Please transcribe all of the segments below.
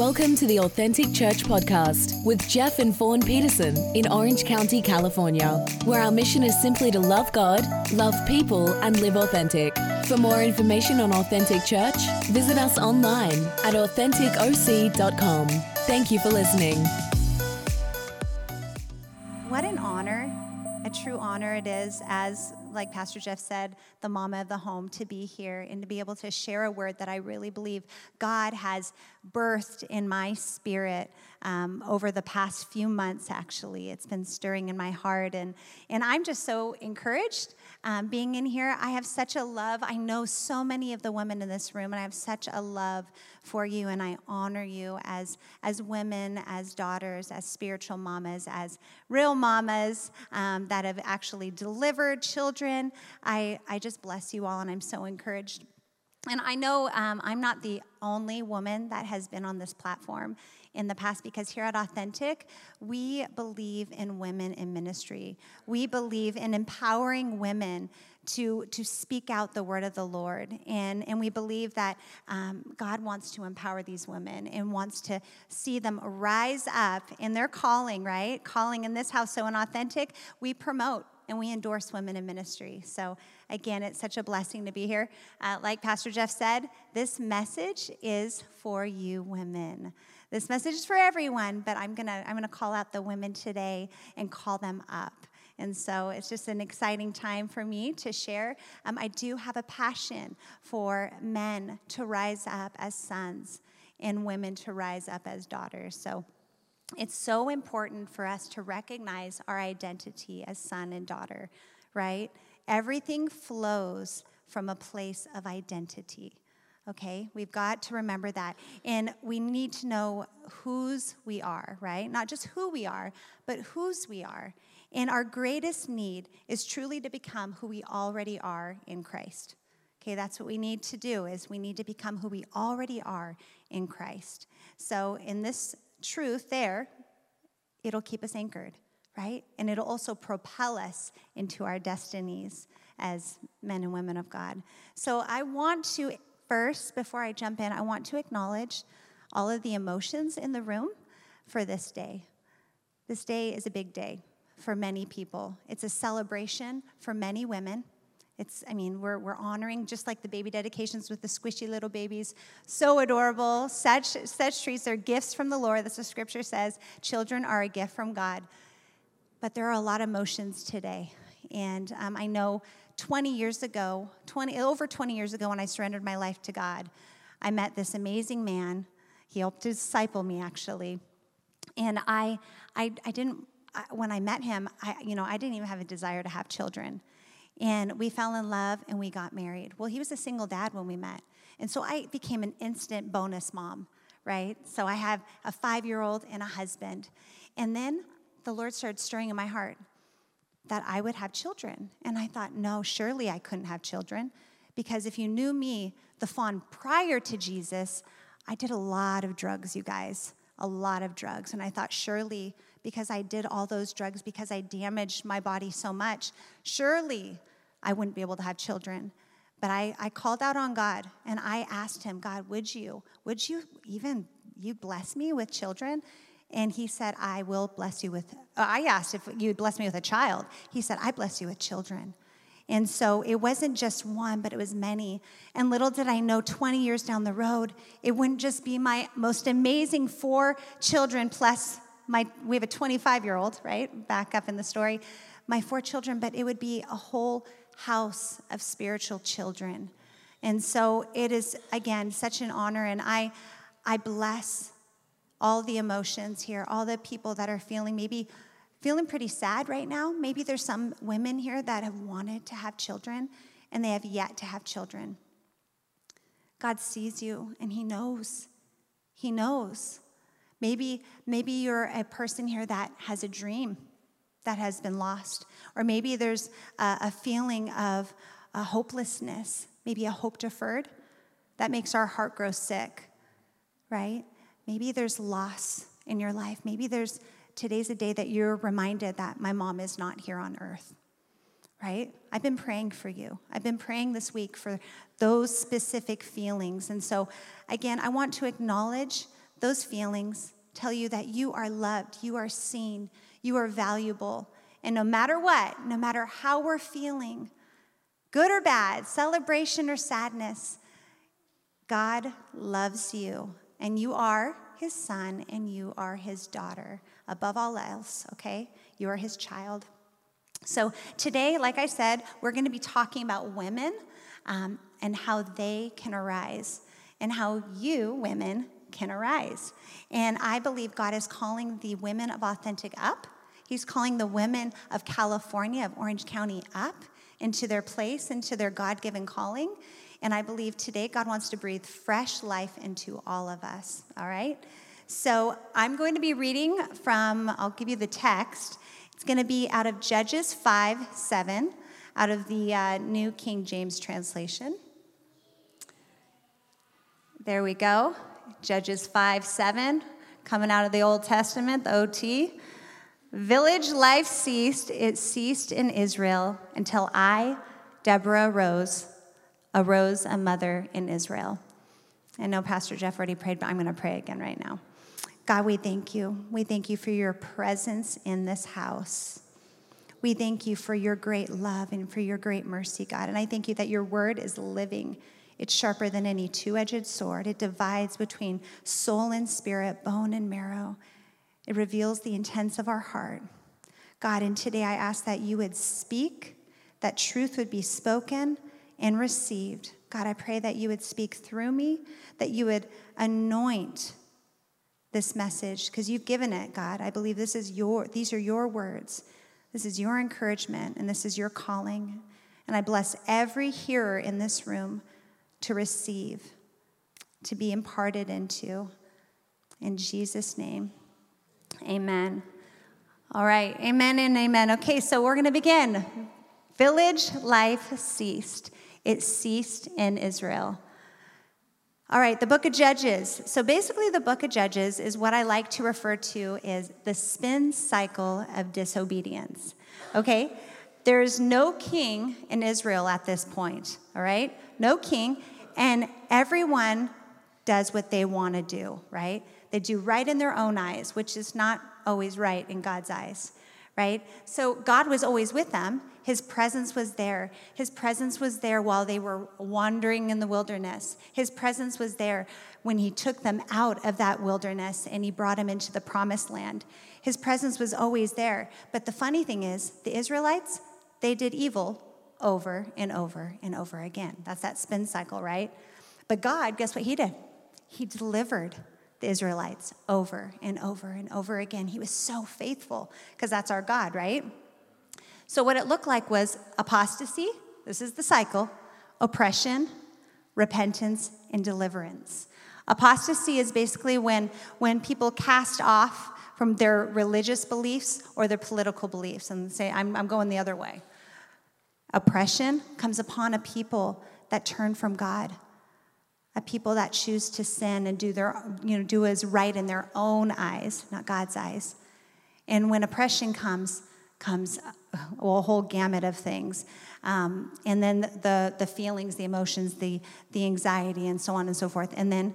Welcome to the Authentic Church podcast with Jeff and Fawn Peterson in Orange County, California, where our mission is simply to love God, love people, and live authentic. For more information on Authentic Church, visit us online at AuthenticOC.com. Thank you for listening. What an honor, a true honor it is, as like Pastor Jeff said, the mama of the home, to be here and to be able to share a word that I really believe God has birthed in my spirit over the past few months, actually. It's been stirring in my heart, and I'm just so encouraged being in here. I have such a love. I know so many of the women in this room, and I have such a love for you, and I honor you as women, as daughters, as spiritual mamas, as real mamas that have actually delivered children. I just bless you all, and I'm so encouraged. And I know I'm not the only woman that has been on this platform in the past, because here at Authentic, we believe in women in ministry. We believe in empowering women to speak out the word of the Lord. And we believe that God wants to empower these women and wants to see them rise up in their calling, right? Calling in this house. So in Authentic, we promote and we endorse women in ministry. So again, it's such a blessing to be here. Like Pastor Jeff said, this message is for you women. This message is for everyone, but I'm gonna call out the women today and call them up. And so it's just an exciting time for me to share. I do have a passion for men to rise up as sons and women to rise up as daughters. So it's so important for us to recognize our identity as son and daughter, right? Everything flows from a place of identity, okay? We've got to remember that. And we need to know whose we are, right? Not just who we are, but whose we are. And our greatest need is truly to become who we already are in Christ. Okay, that's what we need to do, is we need to become who we already are in Christ. So in this truth there, it'll keep us anchored, right? And it'll also propel us into our destinies as men and women of God. So I want to first, before I jump in, I want to acknowledge all of the emotions in the room for this day. This day is a big day for many people. It's a celebration for many women. We're honoring, just like the baby dedications with the squishy little babies. So adorable. Such treats are gifts from the Lord. That's what Scripture says. Children are a gift from God. But there are a lot of emotions today. And I know 20 years ago, when I surrendered my life to God, I met this amazing man. He helped disciple me, actually. And when I met him, I didn't even have a desire to have children. And we fell in love, and we got married. Well, he was a single dad when we met. And so I became an instant bonus mom, right? So I have a 5-year-old and a husband. And then the Lord started stirring in my heart that I would have children. And I thought, no, surely I couldn't have children. Because if you knew me, the Fawn prior to Jesus, I did a lot of drugs, you guys. A lot of drugs. And I thought, surely, because I did all those drugs, because I damaged my body so much, surely I wouldn't be able to have children. But I called out on God, and I asked him, God, would you bless me with children? And he said, I asked if you'd bless me with a child. He said, I bless you with children. And so it wasn't just one, but it was many. And little did I know, 20 years down the road, it wouldn't just be my most amazing 4 children plus we have a 25-year-old, right, back up in the story, my 4 children, but it would be a whole house of spiritual children. And so it is, again, such an honor, and I bless all the emotions here, all the people that are feeling pretty sad right now. Maybe there's some women here that have wanted to have children, and they have yet to have children. God sees you, and he knows. He knows. Maybe you're a person here that has a dream that has been lost. Or maybe there's a feeling of hopelessness, maybe a hope deferred. That makes our heart grow sick, right? Maybe there's loss in your life. Maybe today's a day that you're reminded that my mom is not here on earth, right? I've been praying for you. I've been praying this week for those specific feelings. And so, again, I want to acknowledge Those feelings tell you that you are loved, you are seen, you are valuable. And no matter what, no matter how we're feeling, good or bad, celebration or sadness, God loves you, and you are his son, and you are his daughter. Above all else, okay? You are his child. So today, like I said, we're going to be talking about women and how they can arise and how you women can arise. And I believe God is calling the women of Authentic up. He's calling the women of California, of Orange County up into their place, into their God-given calling. And I believe today God wants to breathe fresh life into all of us, all right? So I'm going to be reading from, I'll give you the text. It's going to be out of Judges 5:7, out of the New King James Translation. There we go. Judges 5:7, coming out of the Old Testament, the OT. Village life ceased. It ceased in Israel until I, Deborah, arose a mother in Israel. I know Pastor Jeff already prayed, but I'm going to pray again right now. God, we thank you. We thank you for your presence in this house. We thank you for your great love and for your great mercy, God. And I thank you that your word is living. It's sharper than any two-edged sword. It divides between soul and spirit, bone and marrow. It reveals the intents of our heart. God, and today I ask that you would speak, that truth would be spoken and received. God, I pray that you would speak through me, that you would anoint this message, because you've given it, God. I believe these are your words. This is your encouragement, and this is your calling. And I bless every hearer in this room to receive, to be imparted into. In Jesus' name, amen. All right, amen and amen. Okay, so we're going to begin. Village life ceased. It ceased in Israel. All right, the book of Judges. So basically the book of Judges is what I like to refer to as the spin cycle of disobedience, okay? There is no king in Israel at this point, all right? No king, and everyone does what they want to do, right? They do right in their own eyes, which is not always right in God's eyes, right? So God was always with them. His presence was there. His presence was there while they were wandering in the wilderness. His presence was there when he took them out of that wilderness and he brought them into the promised land. His presence was always there. But the funny thing is, the Israelites, they did evil over and over and over again. That's that spin cycle, right? But God, guess what he did? He delivered the Israelites over and over and over again. He was so faithful, because that's our God, right? So what it looked like was apostasy, this is the cycle, oppression, repentance, and deliverance. Apostasy is basically when people cast off from their religious beliefs or their political beliefs and say, I'm going the other way. Oppression comes upon a people that turn from God, a people that choose to sin and do their, do as right in their own eyes, not God's eyes. And when oppression comes a whole gamut of things. And then the feelings, the emotions, the anxiety, and so on and so forth. And then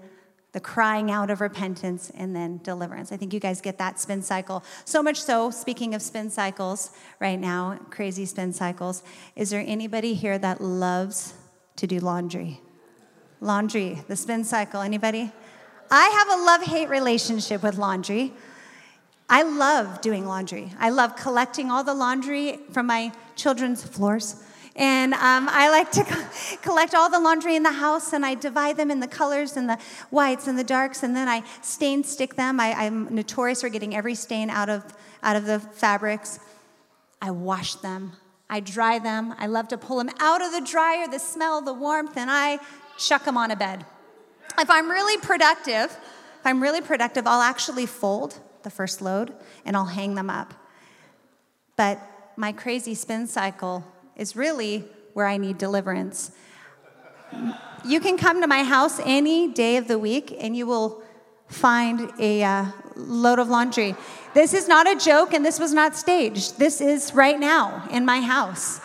the crying out of repentance and then deliverance. I think you guys get that spin cycle. So much so, speaking of spin cycles right now, crazy spin cycles, is there anybody here that loves to do laundry? Laundry, the spin cycle, anybody? I have a love-hate relationship with laundry. I love doing laundry. I love collecting all the laundry from my children's floors. And I like to collect all the laundry in the house, and I divide them in the colors and the whites and the darks, and then I stain stick them. I'm notorious for getting every stain out of the fabrics. I wash them. I dry them. I love to pull them out of the dryer, the smell, the warmth, and I chuck them on a bed. If I'm really productive, I'll actually fold the first load, and I'll hang them up. But my crazy spin cycle is really where I need deliverance. You can come to my house any day of the week, and you will find a load of laundry. This is not a joke, and this was not staged. This is right now in my house.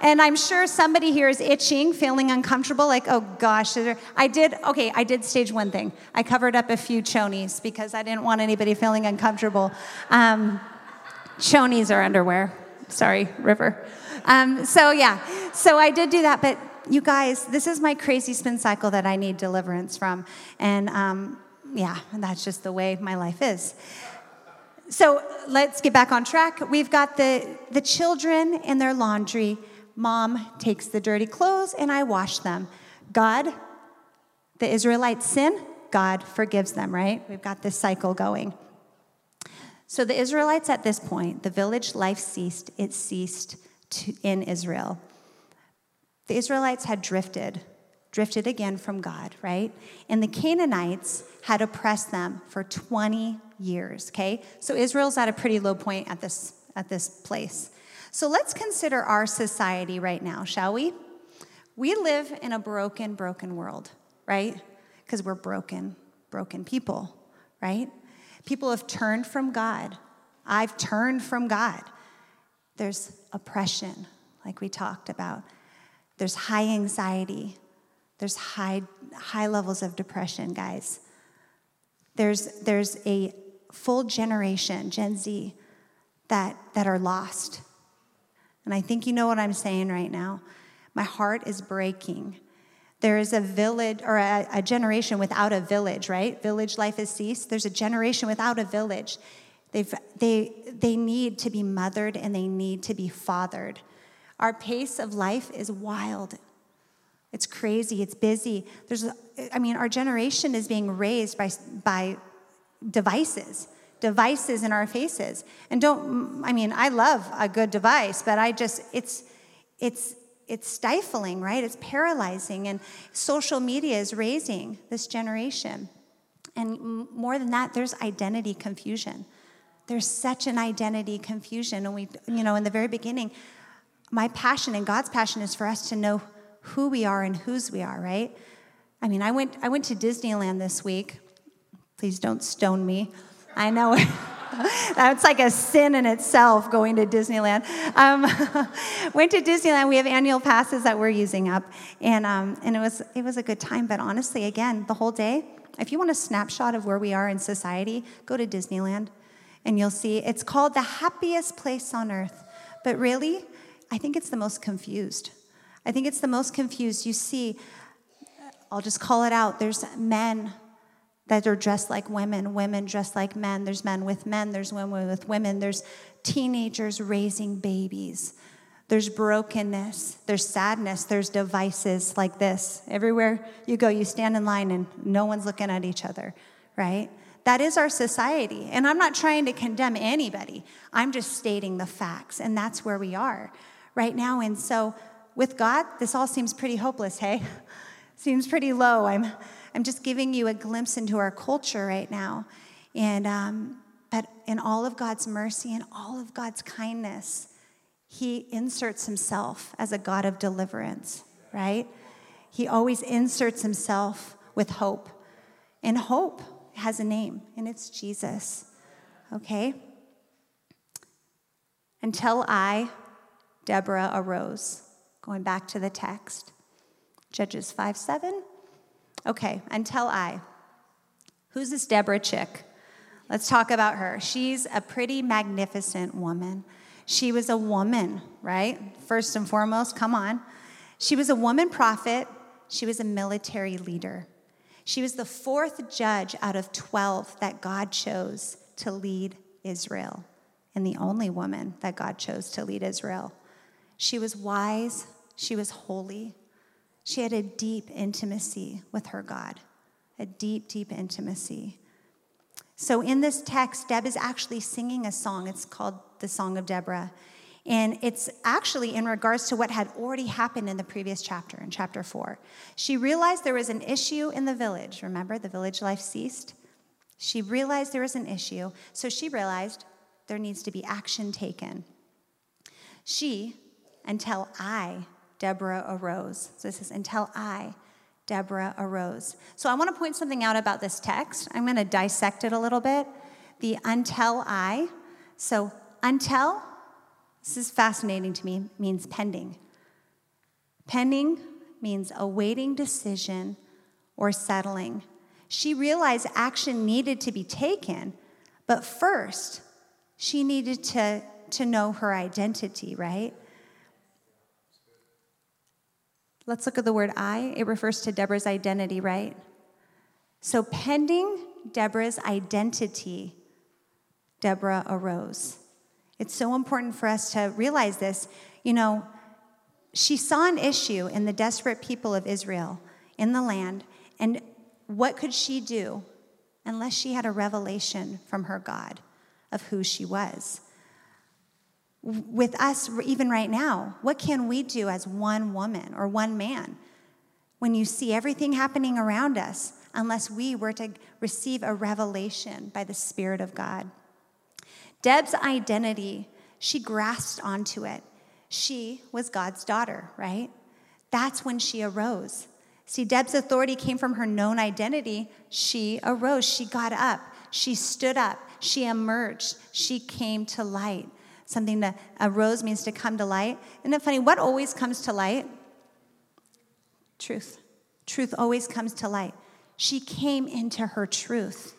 And I'm sure somebody here is itching, feeling uncomfortable, like, oh gosh. I did stage one thing. I covered up a few chonies because I didn't want anybody feeling uncomfortable. Chonies are underwear. Sorry, River. So I did do that, but you guys, this is my crazy spin cycle that I need deliverance from. And that's just the way my life is. So let's get back on track. We've got the children in their laundry. Mom takes the dirty clothes and I wash them. God, the Israelites sin, God forgives them, right? We've got this cycle going. So the Israelites at this point, the village life ceased. It ceased in Israel. The Israelites had drifted again from God, right? And the Canaanites had oppressed them for 20 years, okay? So Israel's at a pretty low point at this place. So let's consider our society right now, shall we? We live in a broken world, right? Because we're broken people, right? People have turned from God. I've turned from God. There's oppression, like we talked about. There's high anxiety. There's high levels of depression, guys. There's a full generation, Gen Z, that are lost. And I think you know what I'm saying right now. My heart is breaking. There is a village or a generation without a village, right? Village life has ceased. There's a generation without a village. They need to be mothered and they need to be fathered. Our pace of life is wild. It's crazy. It's busy. Our generation is being raised by devices in our faces. And I love a good device, but it's stifling, right? It's paralyzing. And social media is raising this generation. And more than that, there's identity confusion. There's such an identity confusion. And in the very beginning, my passion and God's passion is for us to know who we are and whose we are, right? I mean, I went to Disneyland this week. Please don't stone me. I know that's like a sin in itself, going to Disneyland. Went to Disneyland. We have annual passes that we're using up, and it was a good time. But honestly, again, the whole day. If you want a snapshot of where we are in society, go to Disneyland, and you'll see it's called the happiest place on earth. But really, I think it's the most confused. I think it's the most confused. You see, I'll just call it out. There's men that are dressed like women, women dressed like men. There's men with men. There's women with women. There's teenagers raising babies. There's brokenness. There's sadness. There's devices like this. Everywhere you go, you stand in line and no one's looking at each other, right? That is our society. And I'm not trying to condemn anybody. I'm just stating the facts. And that's where we are right now. And so, with God, this all seems pretty hopeless, hey? Seems pretty low. I'm just giving you a glimpse into our culture right now. And but in all of God's mercy and all of God's kindness, he inserts himself as a God of deliverance, right? He always inserts himself with hope. And hope has a name, and it's Jesus, okay? Until I, Deborah, arose. Going back to the text, Judges 5:7. Okay, until I. Who's this Deborah chick? Let's talk about her. She's a pretty magnificent woman. She was a woman, right? First and foremost, come on. She was a woman prophet. She was a military leader. She was the fourth judge out of 12 that God chose to lead Israel, and the only woman that God chose to lead Israel. She was wise. She was holy. She had a deep intimacy with her God, a deep, deep intimacy. So in this text, Deb is actually singing a song. It's called the Song of Deborah. And it's actually in regards to what had already happened in the previous chapter, in chapter 4. She realized there was an issue in the village. Remember, the village life ceased. She realized there was an issue. So she realized there needs to be action taken. She... Until I, Deborah, arose. So this is until I, Deborah, arose. So I want to point something out about this text. I'm going to dissect it a little bit. The until I. So until, this is fascinating to me, means pending. Pending means awaiting decision or settling. She realized action needed to be taken, but first she needed to know her identity, right? Let's look at the word I. It refers to Deborah's identity, right? So pending Deborah's identity, Deborah arose. It's so important for us to realize this. You know, she saw an issue in the desperate people of Israel, in the land, and what could she do unless she had a revelation from her God of who she was? With us, even right now, what can we do as one woman or one man when you see everything happening around us unless we were to receive a revelation by the Spirit of God? Deb's identity, she grasped onto it. She was God's daughter, right? That's when she arose. See, Deb's authority came from her known identity. She arose. She got up. She stood up. She emerged. She came to light. Something that arose means to come to light. Isn't it funny? What always comes to light? Truth. Truth always comes to light. She came into her truth.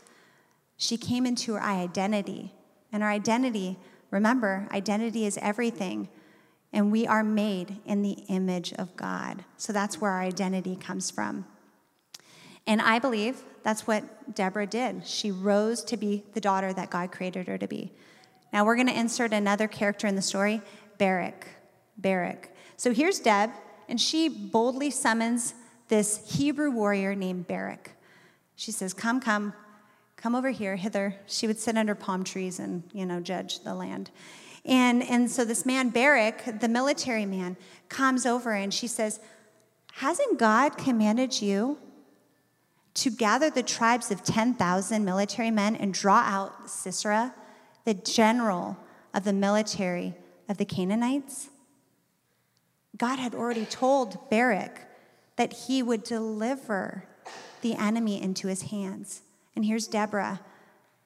She came into her identity. And our identity, remember, identity is everything. And we are made in the image of God. So that's where our identity comes from. And I believe that's what Deborah did. She rose to be the daughter that God created her to be. Now we're going to insert another character in the story, Barak. So here's Deb, and she boldly summons this Hebrew warrior named Barak. She says, come over here, hither. She would sit under palm trees and, judge the land. And so this man, Barak, the military man, comes over and she says, hasn't God commanded you to gather the tribes of 10,000 military men and draw out Sisera, the general of the military of the Canaanites? God had already told Barak that he would deliver the enemy into his hands. And here's Deborah.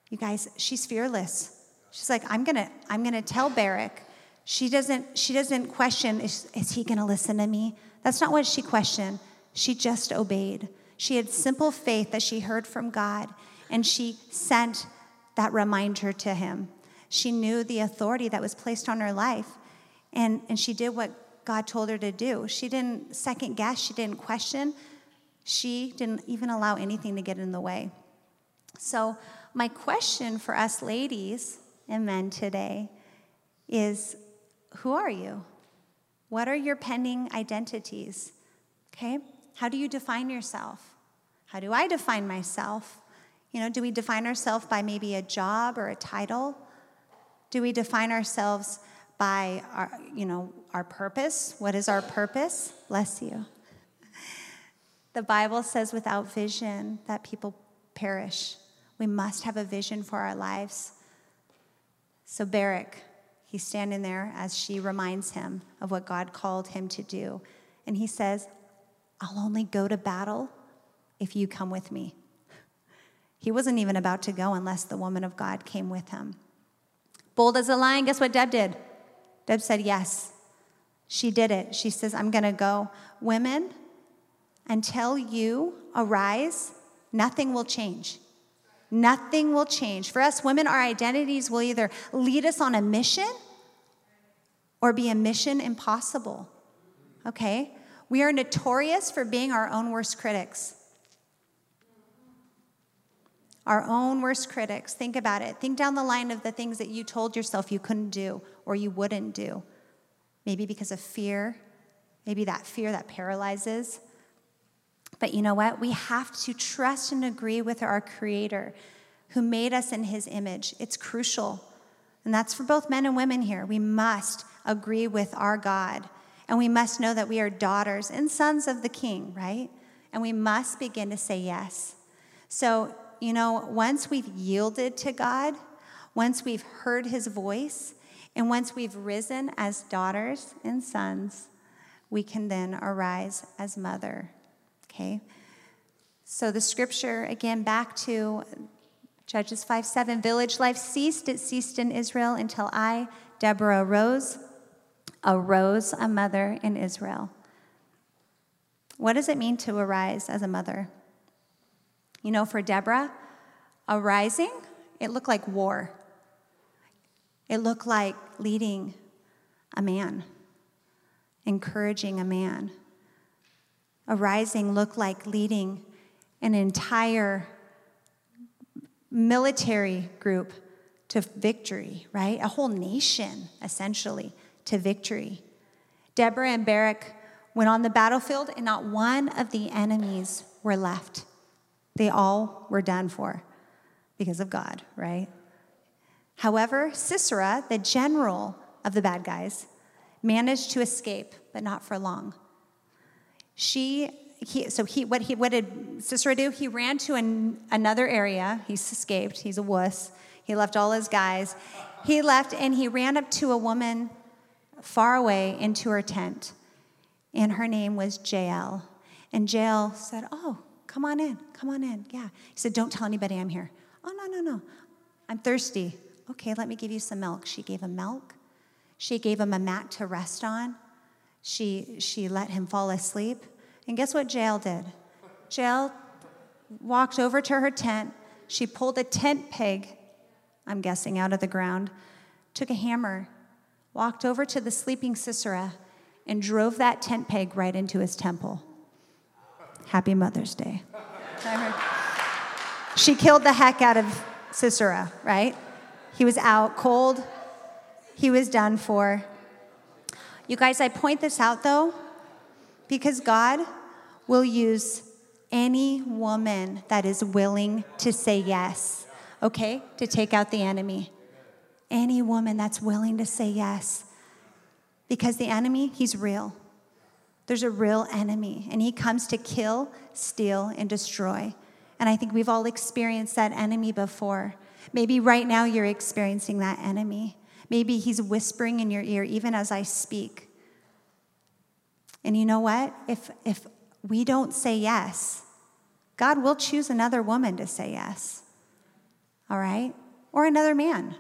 You guys, she's fearless. She's like, I'm gonna tell Barak. She doesn't question, is he gonna listen to me? That's not what she questioned. She just obeyed. She had simple faith that she heard from God, and she sent that reminder to him. She knew the authority that was placed on her life, and she did what God told her to do. She didn't second guess, she didn't question, she didn't even allow anything to get in the way. So my question for us ladies and men today is, who are you? What are your pending identities? Okay? How do you define yourself? How do I define myself? Do we define ourselves by maybe a job or a title? Do we define ourselves by our purpose? What is our purpose? Bless you. The Bible says without vision that people perish. We must have a vision for our lives. So Barak, he's standing there as she reminds him of what God called him to do. And he says, I'll only go to battle if you come with me. He wasn't even about to go unless the woman of God came with him. Bold as a lion, guess what Deb did? Deb said yes. She did it. She says, I'm going to go. Women, until you arise, nothing will change. Nothing will change. For us women, our identities will either lead us on a mission or be a mission impossible, okay? We are notorious for being our own worst critics. Our own worst critics. Think about it. Think down the line of the things that you told yourself you couldn't do or you wouldn't do. Maybe because of fear. Maybe that fear that paralyzes. But you know what? We have to trust and agree with our Creator who made us in His image. It's crucial. And that's for both men and women here. We must agree with our God. And we must know that we are daughters and sons of the King, right? And we must begin to say yes. So, once we've yielded to God, once we've heard His voice, and once we've risen as daughters and sons, we can then arise as mother. Okay, so the scripture, again, back to Judges 5:7, village life ceased. It ceased in Israel until I, Deborah, arose a mother in Israel. What does it mean to arise as a mother? You know, for Deborah, arising, it looked like war. It looked like leading a man, encouraging a man. Arising looked like leading an entire military group to victory, right? A whole nation, essentially, to victory. Deborah and Barak went on the battlefield, and not one of the enemies were left. They all were done for because of God, right? However, Sisera, the general of the bad guys, managed to escape, but not for long. What did Sisera do? He ran to another area. He escaped. He's a wuss. He left all his guys. He left, and he ran up to a woman far away into her tent, and her name was Jael. And Jael said, "Oh, come on in, come on in." Yeah. He said, "Don't tell anybody I'm here." "Oh, no. I'm thirsty." "Okay, let me give you some milk." She gave him milk. She gave him a mat to rest on. She let him fall asleep. And guess what Jael did? Jael walked over to her tent. She pulled a tent peg, I'm guessing, out of the ground, took a hammer, walked over to the sleeping Sisera, and drove that tent peg right into his temple. Happy Mother's Day. She killed the heck out of Sisera, right? He was out cold. He was done for. You guys, I point this out, though, because God will use any woman that is willing to say yes, okay, to take out the enemy. Any woman that's willing to say yes. Because the enemy, he's real. There's a real enemy, and he comes to kill, steal, and destroy. And I think we've all experienced that enemy before. Maybe right now you're experiencing that enemy. Maybe he's whispering in your ear, even as I speak. And you know what? If we don't say yes, God will choose another woman to say yes, all right? Or another man.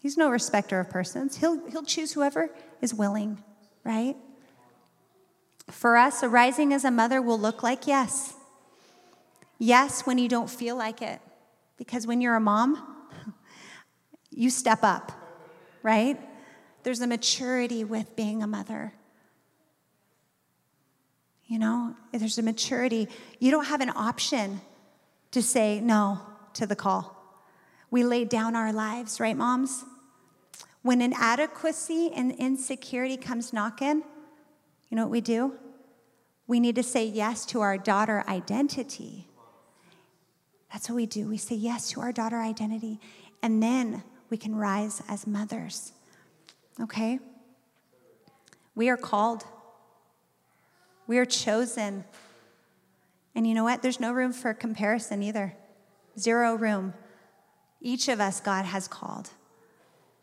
He's no respecter of persons. He'll choose whoever is willing, right? For us, arising as a mother will look like yes. Yes when you don't feel like it. Because when you're a mom, you step up. Right? There's a maturity with being a mother. You know, there's a maturity. You don't have an option to say no to the call. We lay down our lives, right, moms? When inadequacy and insecurity comes knocking, you know what we do? We need to say yes to our daughter identity. That's what we do. We say yes to our daughter identity. And then we can rise as mothers, okay? We are called. We are chosen. And you know what? There's no room for comparison either. Zero room. Each of us, God has called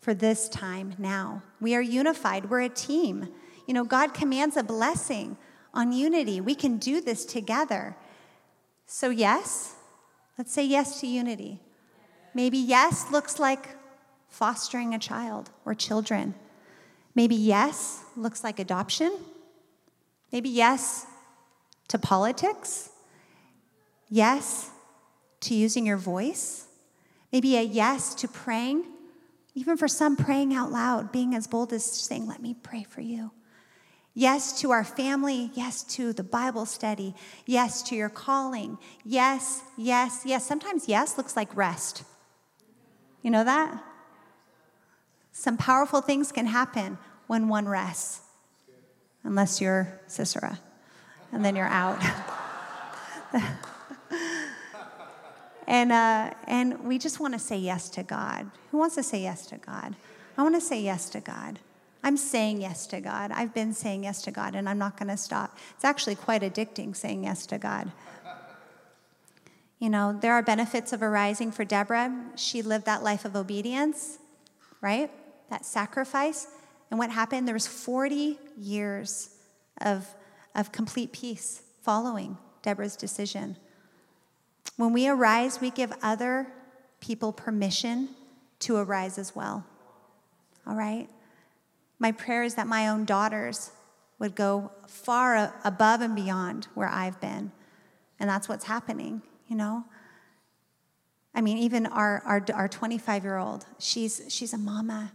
for this time now. We are unified. We're a team. You know, God commands a blessing on unity. We can do this together. So yes, let's say yes to unity. Maybe yes looks like fostering a child or children. Maybe yes looks like adoption. Maybe yes to politics. Yes to using your voice. Maybe a yes to praying. Even for some, praying out loud, being as bold as saying, "Let me pray for you." Yes to our family. Yes to the Bible study. Yes to your calling. Yes, yes, yes. Sometimes yes looks like rest. You know that? Some powerful things can happen when one rests, unless you're Sisera, and then you're out. And we just want to say yes to God. Who wants to say yes to God? I want to say yes to God. I'm saying yes to God. I've been saying yes to God, and I'm not going to stop. It's actually quite addicting, saying yes to God. You know, there are benefits of arising for Deborah. She lived that life of obedience, right? That sacrifice. And what happened? There was 40 years of complete peace following Deborah's decision. When we arise, we give other people permission to arise as well. All right? My prayer is that my own daughters would go far above and beyond where I've been. And that's what's happening, you know? I mean, even our 25-year-old, she's a mama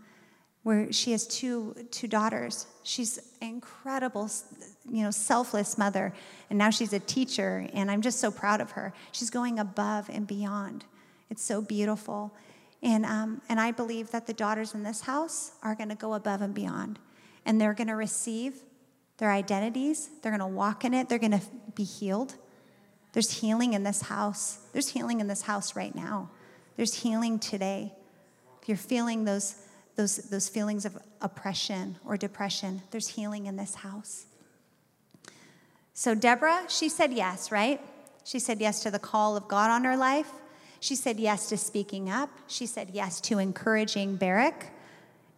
where she has two daughters. She's an incredible, you know, selfless mother, and now she's a teacher, and I'm just so proud of her. She's going above and beyond. It's so beautiful. And I believe that the daughters in this house are going to go above and beyond, and they're going to receive their identities. They're going to walk in it. They're going to be healed. There's healing in this house. There's healing in this house right now. There's healing today. If you're feeling those feelings of oppression or depression, there's healing in this house. So Deborah, she said yes, right? She said yes to the call of God on her life. She said yes to speaking up. She said yes to encouraging Barak.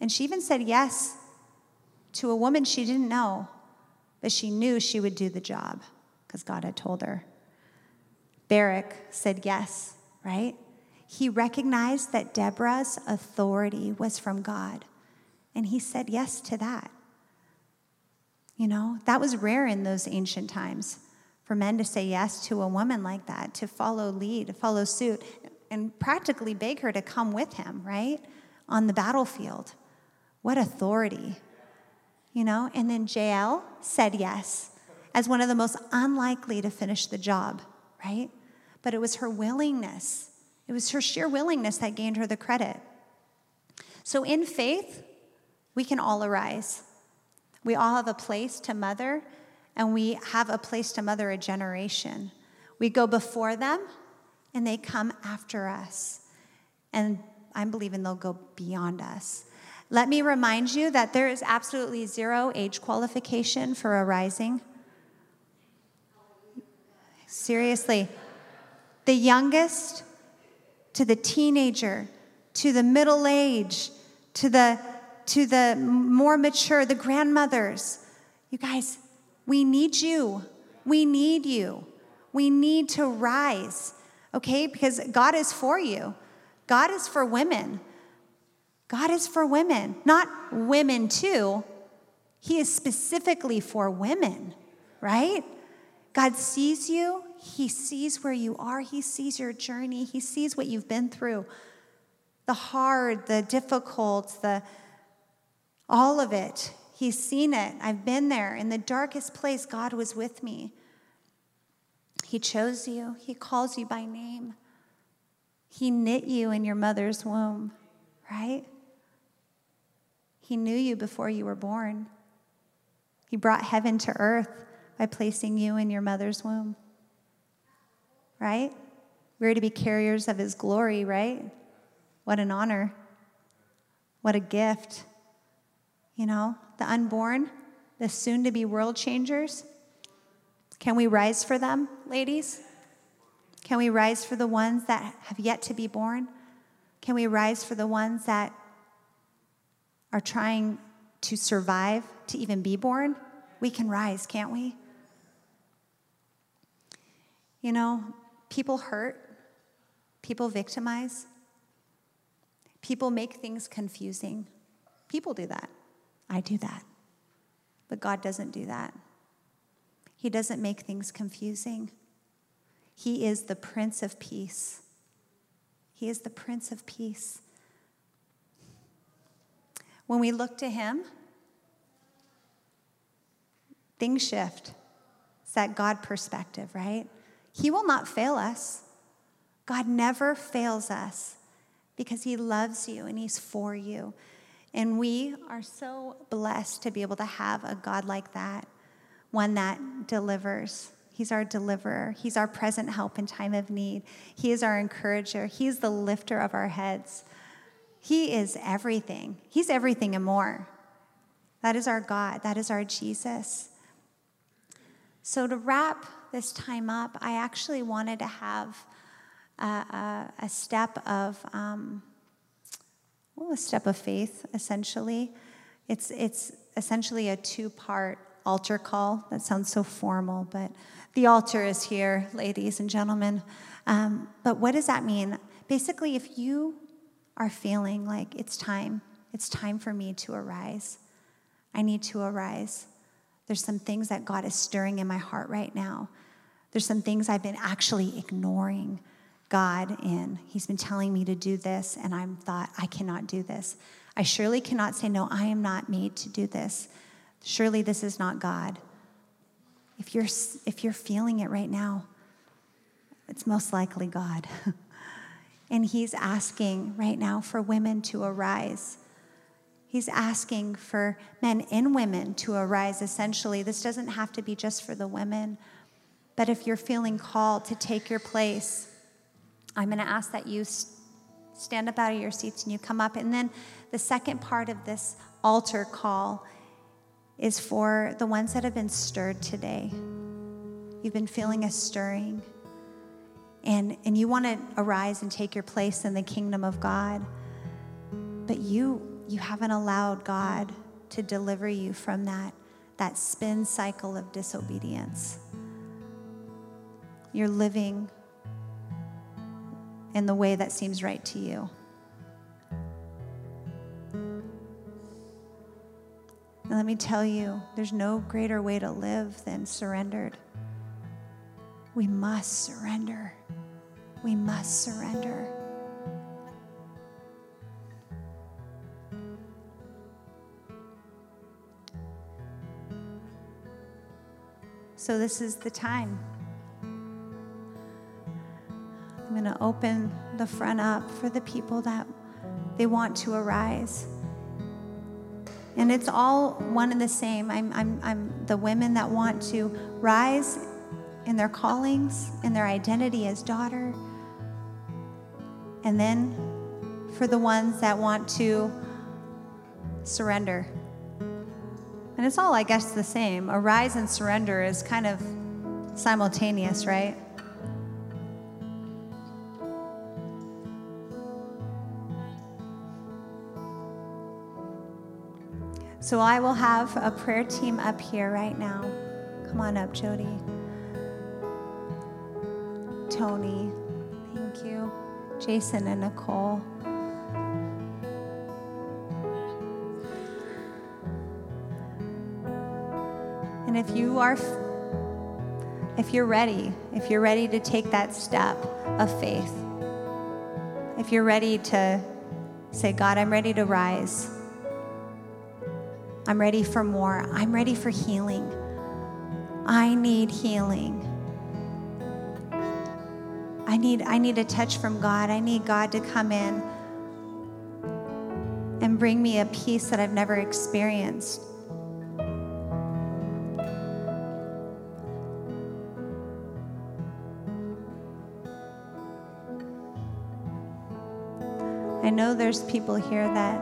And she even said yes to a woman she didn't know, but she knew she would do the job because God had told her. Barak said yes, right? He recognized that Deborah's authority was from God, and he said yes to that. You know, that was rare in those ancient times for men to say yes to a woman like that, to follow suit, and practically beg her to come with him, right, on the battlefield. What authority, you know? And then Jael said yes as one of the most unlikely to finish the job, right? But it was her willingness. It was her sheer willingness that gained her the credit. So in faith, we can all arise. We all have a place to mother, and we have a place to mother a generation. We go before them, and they come after us. And I'm believing they'll go beyond us. Let me remind you that there is absolutely zero age qualification for arising. Seriously, the youngest to the teenager, to the middle age, to the more mature, the grandmothers. You guys, we need you. We need you. We need to rise, okay? Because God is for you. God is for women. God is for women, not women too. He is specifically for women, right? God sees you. He sees where you are. He sees your journey. He sees what you've been through. The hard, the difficult, all of it. He's seen it. I've been there. In the darkest place, God was with me. He chose you. He calls you by name. He knit you in your mother's womb, right? He knew you before you were born. He brought heaven to earth by placing you in your mother's womb, right? We're to be carriers of his glory, right? What an honor. What a gift. You know, the unborn, the soon-to-be world changers. Can we rise for them, ladies? Can we rise for the ones that have yet to be born? Can we rise for the ones that are trying to survive to even be born? We can rise, can't we? You know, people hurt, people victimize, people make things confusing. People do that. I do that. But God doesn't do that. He doesn't make things confusing. He is the Prince of Peace. He is the Prince of Peace. When we look to him, things shift. It's that God perspective, right? He will not fail us. God never fails us because he loves you and he's for you. And we are so blessed to be able to have a God like that, one that delivers. He's our deliverer. He's our present help in time of need. He is our encourager. He is the lifter of our heads. He is everything. He's everything and more. That is our God. That is our Jesus. So to wrap this time up, I actually wanted to have a step of a step of faith. Essentially, it's essentially a two-part altar call. That sounds so formal, but the altar is here, ladies and gentlemen. But what does that mean? Basically, if you are feeling like it's time for me to arise, I need to arise. There's some things that God is stirring in my heart right now. There's some things I've been actually ignoring God in. He's been telling me to do this, and I thought, I cannot do this. I surely cannot say, no, I am not made to do this. Surely this is not God. If you're feeling it right now, it's most likely God. And he's asking right now for women to arise. He's asking for men and women to arise, essentially. This doesn't have to be just for the women. But if you're feeling called to take your place, I'm going to ask that you stand up out of your seats and you come up. And then the second part of this altar call is for the ones that have been stirred today. You've been feeling a stirring, and you want to arise and take your place in the kingdom of God, but you haven't allowed God to deliver you from that spin cycle of disobedience. You're living in the way that seems right to you. And let me tell you, there's no greater way to live than surrendered. We must surrender. We must surrender. So this is the time. I'm going to open the front up for the people that they want to arise. And it's all one and the same. I'm the women that want to rise in their callings, in their identity as daughter. And then for the ones that want to surrender. And it's all, I guess, the same. Arise and surrender is kind of simultaneous, right? So I will have a prayer team up here right now. Come on up, Jody. Tony, thank you. Jason and Nicole. And if you're ready to take that step of faith, if you're ready to say, God, I'm ready to rise. I'm ready for more. I'm ready for healing. I need healing. I need a touch from God. I need God to come in and bring me a peace that I've never experienced. I know there's people here that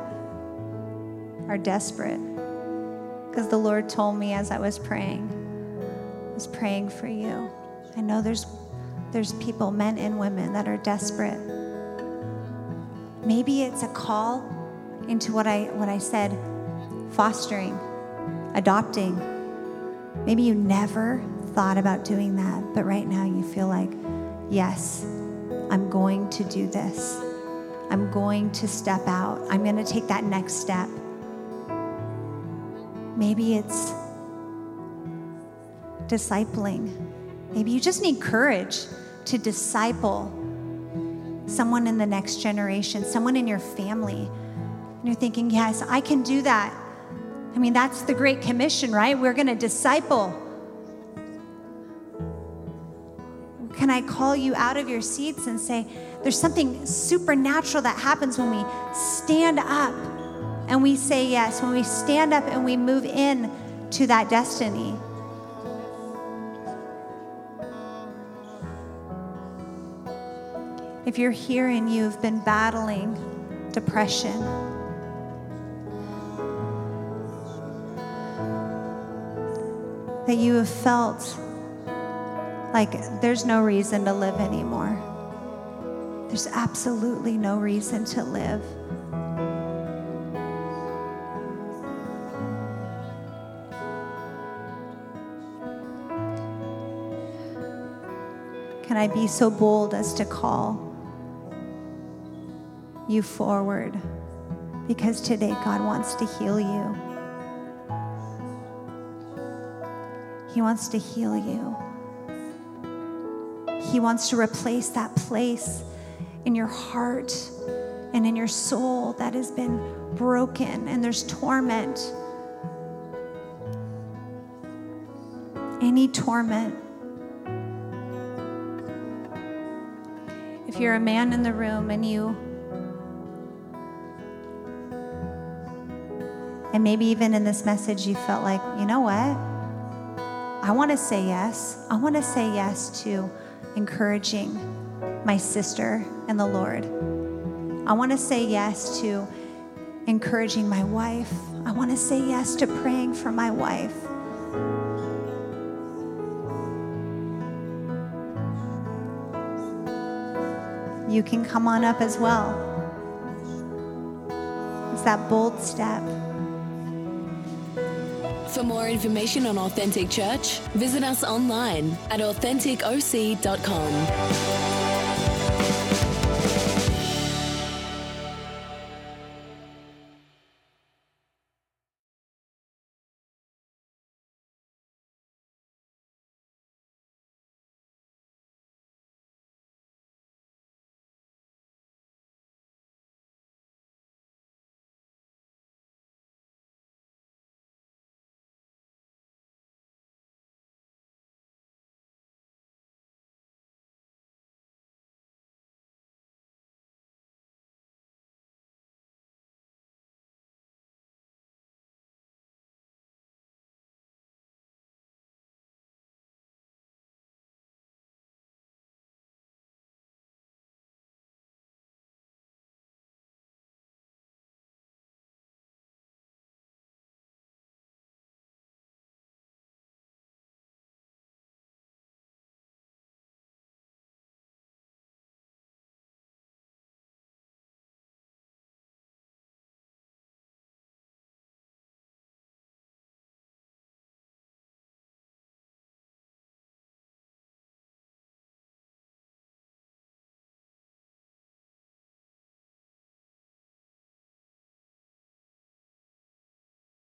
are desperate. Because the Lord told me as I was praying for you. I know there's people, men and women, that are desperate. Maybe it's a call into what I said, fostering, adopting. Maybe you never thought about doing that, but right now you feel like, yes, I'm going to do this. I'm going to step out. I'm going to take that next step. Maybe it's discipling. Maybe you just need courage to disciple someone in the next generation, someone in your family. And you're thinking, yes, I can do that. I mean, that's the Great Commission, right? We're going to disciple. Can I call you out of your seats and say, there's something supernatural that happens when we stand up. And we say yes, when we stand up and we move in to that destiny. If you're here and you've been battling depression, that you have felt like there's no reason to live anymore. There's absolutely no reason to live. Can I be so bold as to call you forward? Because today God wants to heal you. He wants to heal you. He wants to replace that place in your heart and in your soul that has been broken and there's torment. Any torment. If you're a man in the room and and maybe even in this message, you felt like, you know what? I want to say yes. I want to say yes to encouraging my sister in the Lord. I want to say yes to encouraging my wife. I want to say yes to praying for my wife. You can come on up as well. It's that bold step. For more information on Authentic Church, visit us online at AuthenticOC.com.